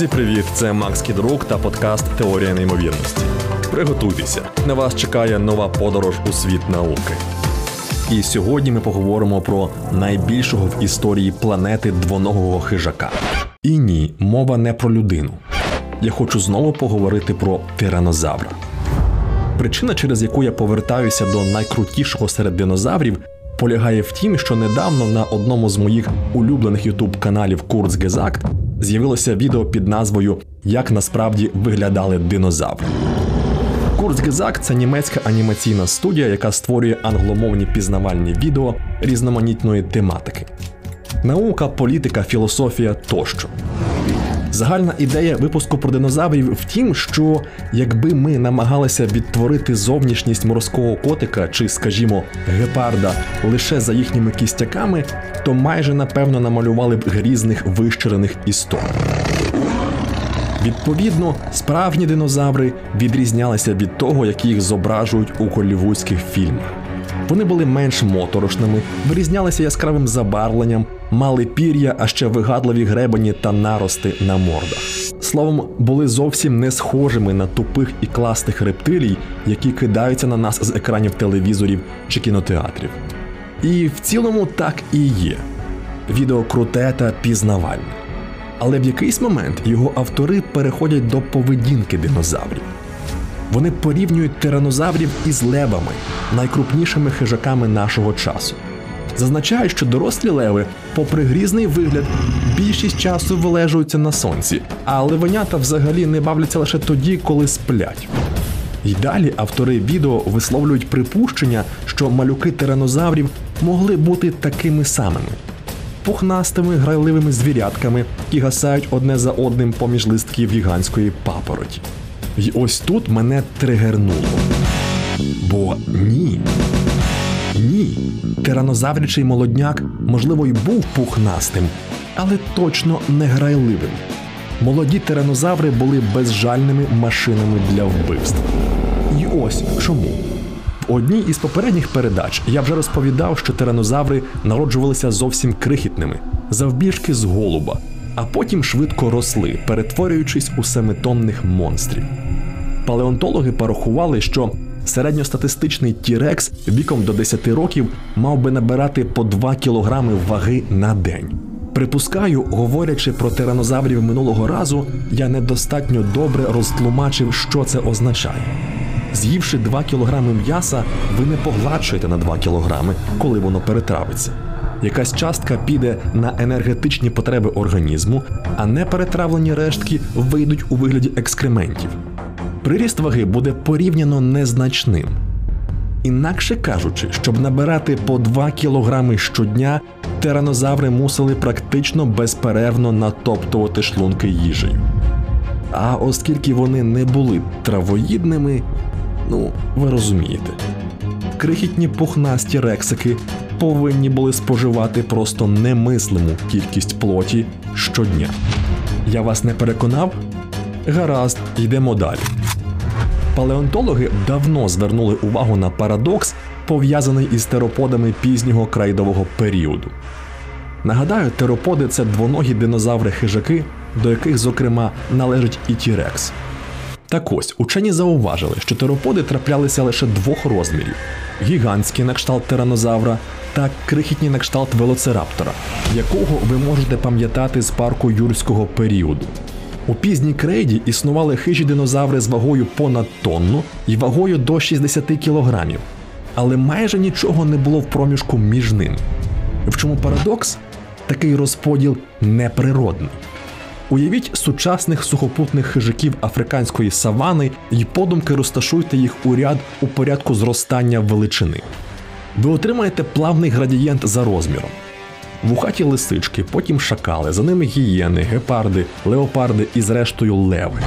Друзі, привіт! Це Макс Кідрук та подкаст «Теорія неймовірності». Приготуйтеся, на вас чекає нова подорож у світ науки. І сьогодні ми поговоримо про найбільшого в історії планети двоногого хижака. І ні, мова не про людину. Я хочу знову поговорити про тиранозавра. Причина, через яку я повертаюся до найкрутішого серед динозаврів, полягає в тім, що недавно на одному з моїх улюблених ютуб-каналів Kurzgesagt з'явилося відео під назвою «Як насправді виглядали динозаври». Kurzgesagt – це німецька анімаційна студія, яка створює англомовні пізнавальні відео різноманітної тематики. Наука, політика, філософія тощо. Загальна ідея випуску про динозаврів в тім, що якби ми намагалися відтворити зовнішність морського котика чи, скажімо, гепарда лише за їхніми кістяками, то майже напевно намалювали б грізних вищерених істот. Відповідно, справжні динозаври відрізнялися від того, як їх зображують у голлівудських фільмах. Вони були менш моторошними, вирізнялися яскравим забарвленням, мали пір'я, а ще вигадливі гребені та нарости на мордах. Словом, були зовсім не схожими на тупих і класних рептилій, які кидаються на нас з екранів телевізорів чи кінотеатрів. І в цілому так і є. Відео круте та пізнавальне. Але в якийсь момент його автори переходять до поведінки динозаврів. Вони порівнюють тиранозаврів із левами, найкрупнішими хижаками нашого часу. Зазначають, що дорослі леви, попри грізний вигляд, більшість часу вилежуються на сонці, а левенята взагалі не бавляться лише тоді, коли сплять. І далі автори відео висловлюють припущення, що малюки тиранозаврів могли бути такими самими. Пухнастими грайливими звірятками, які гасають одне за одним поміж листків гігантської папороті. І ось тут мене тригернуло. Бо ні, тиранозаврячий молодняк, можливо, й був пухнастим, але точно не грайливим. Молоді тиранозаври були безжальними машинами для вбивств. І ось чому. В одній із попередніх передач я вже розповідав, що тиранозаври народжувалися зовсім крихітними, завбільшки з голуба, а потім швидко росли, перетворюючись у семитонних монстрів. Палеонтологи порахували, що середньостатистичний T-Rex віком до 10 років мав би набирати по 2 кілограми ваги на день. Припускаю, говорячи про тиранозаврів минулого разу, я недостатньо добре розтлумачив, що це означає. З'ївши 2 кілограми м'яса, ви не погладшуєте на 2 кілограми, коли воно перетравиться. Якась частка піде на енергетичні потреби організму, а неперетравлені рештки вийдуть у вигляді екскрементів. Приріст ваги буде порівняно незначним. Інакше кажучи, щоб набирати по 2 кілограми щодня, тиранозаври мусили практично безперервно натоптувати шлунки їжею. А оскільки вони не були травоїдними, ви розумієте. Крихітні пухнасті рексики повинні були споживати просто немислиму кількість плоті щодня. Я вас не переконав? Гаразд, йдемо далі. Палеонтологи давно звернули увагу на парадокс, пов'язаний із тероподами пізнього крейдового періоду. Нагадаю, тероподи – це двоногі динозаври-хижаки, до яких, зокрема, належить і T-Rex. Так ось, учені зауважили, що тероподи траплялися лише двох розмірів – гігантські на кшталт тиранозавра та крихітні на кшталт велоцираптора, якого ви можете пам'ятати з парку юрського періоду. У пізній крейді існували хижі динозаври з вагою понад тонну і вагою до 60 кілограмів, але майже нічого не було в проміжку між ними. В чому парадокс? Такий розподіл неприродний. Уявіть сучасних сухопутних хижаків африканської савани і подумки розташуйте їх у ряд у порядку зростання величини. Ви отримаєте плавний градієнт за розміром. Вухаті лисички, потім шакали, за ними гієни, гепарди, леопарди і зрештою леви.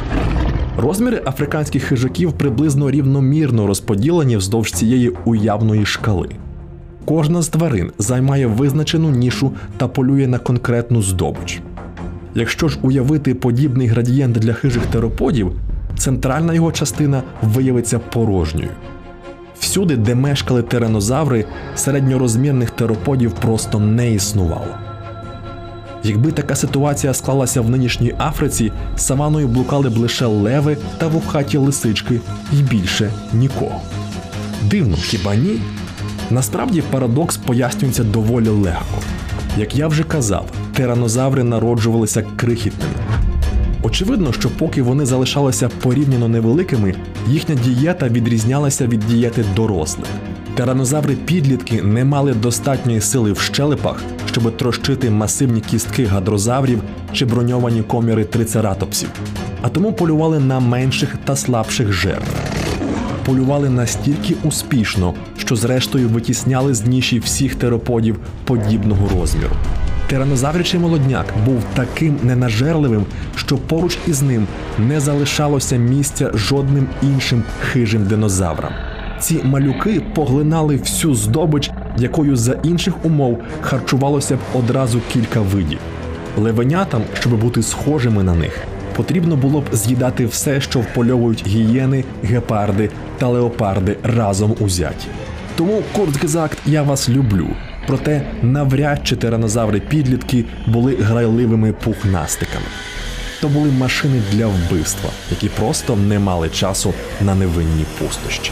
Розміри африканських хижаків приблизно рівномірно розподілені вздовж цієї уявної шкали. Кожна з тварин займає визначену нішу та полює на конкретну здобич. Якщо ж уявити подібний градієнт для хижих тероподів, центральна його частина виявиться порожньою. Всюди, де мешкали тиранозаври, середньорозмірних тероподів просто не існувало. Якби така ситуація склалася в нинішній Африці, саваною блукали б лише леви та вухаті лисички, і більше нікого. Дивно, хіба ні? Насправді парадокс пояснюється доволі легко. Як я вже казав, тиранозаври народжувалися крихітними. Очевидно, що поки вони залишалися порівняно невеликими, їхня дієта відрізнялася від дієти дорослих. Тиранозаври-підлітки не мали достатньої сили в щелепах, щоб трощити масивні кістки гадрозаврів чи броньовані коміри трицератопсів, а тому полювали на менших та слабших жертв. Полювали настільки успішно, що зрештою витісняли з ніші всіх тероподів подібного розміру. Тиранозаврячий молодняк був таким ненажерливим, що поруч із ним не залишалося місця жодним іншим хижим динозаврам. Ці малюки поглинали всю здобич, якою за інших умов харчувалося б одразу кілька видів. Левенятам, щоб бути схожими на них, потрібно було б з'їдати все, що впольовують гієни, гепарди та леопарди разом узяті. Тому, Kurzgesagt, я вас люблю. Проте навряд чи тиранозаври-підлітки були грайливими пухнастиками. То були машини для вбивства, які просто не мали часу на невинні пустощі.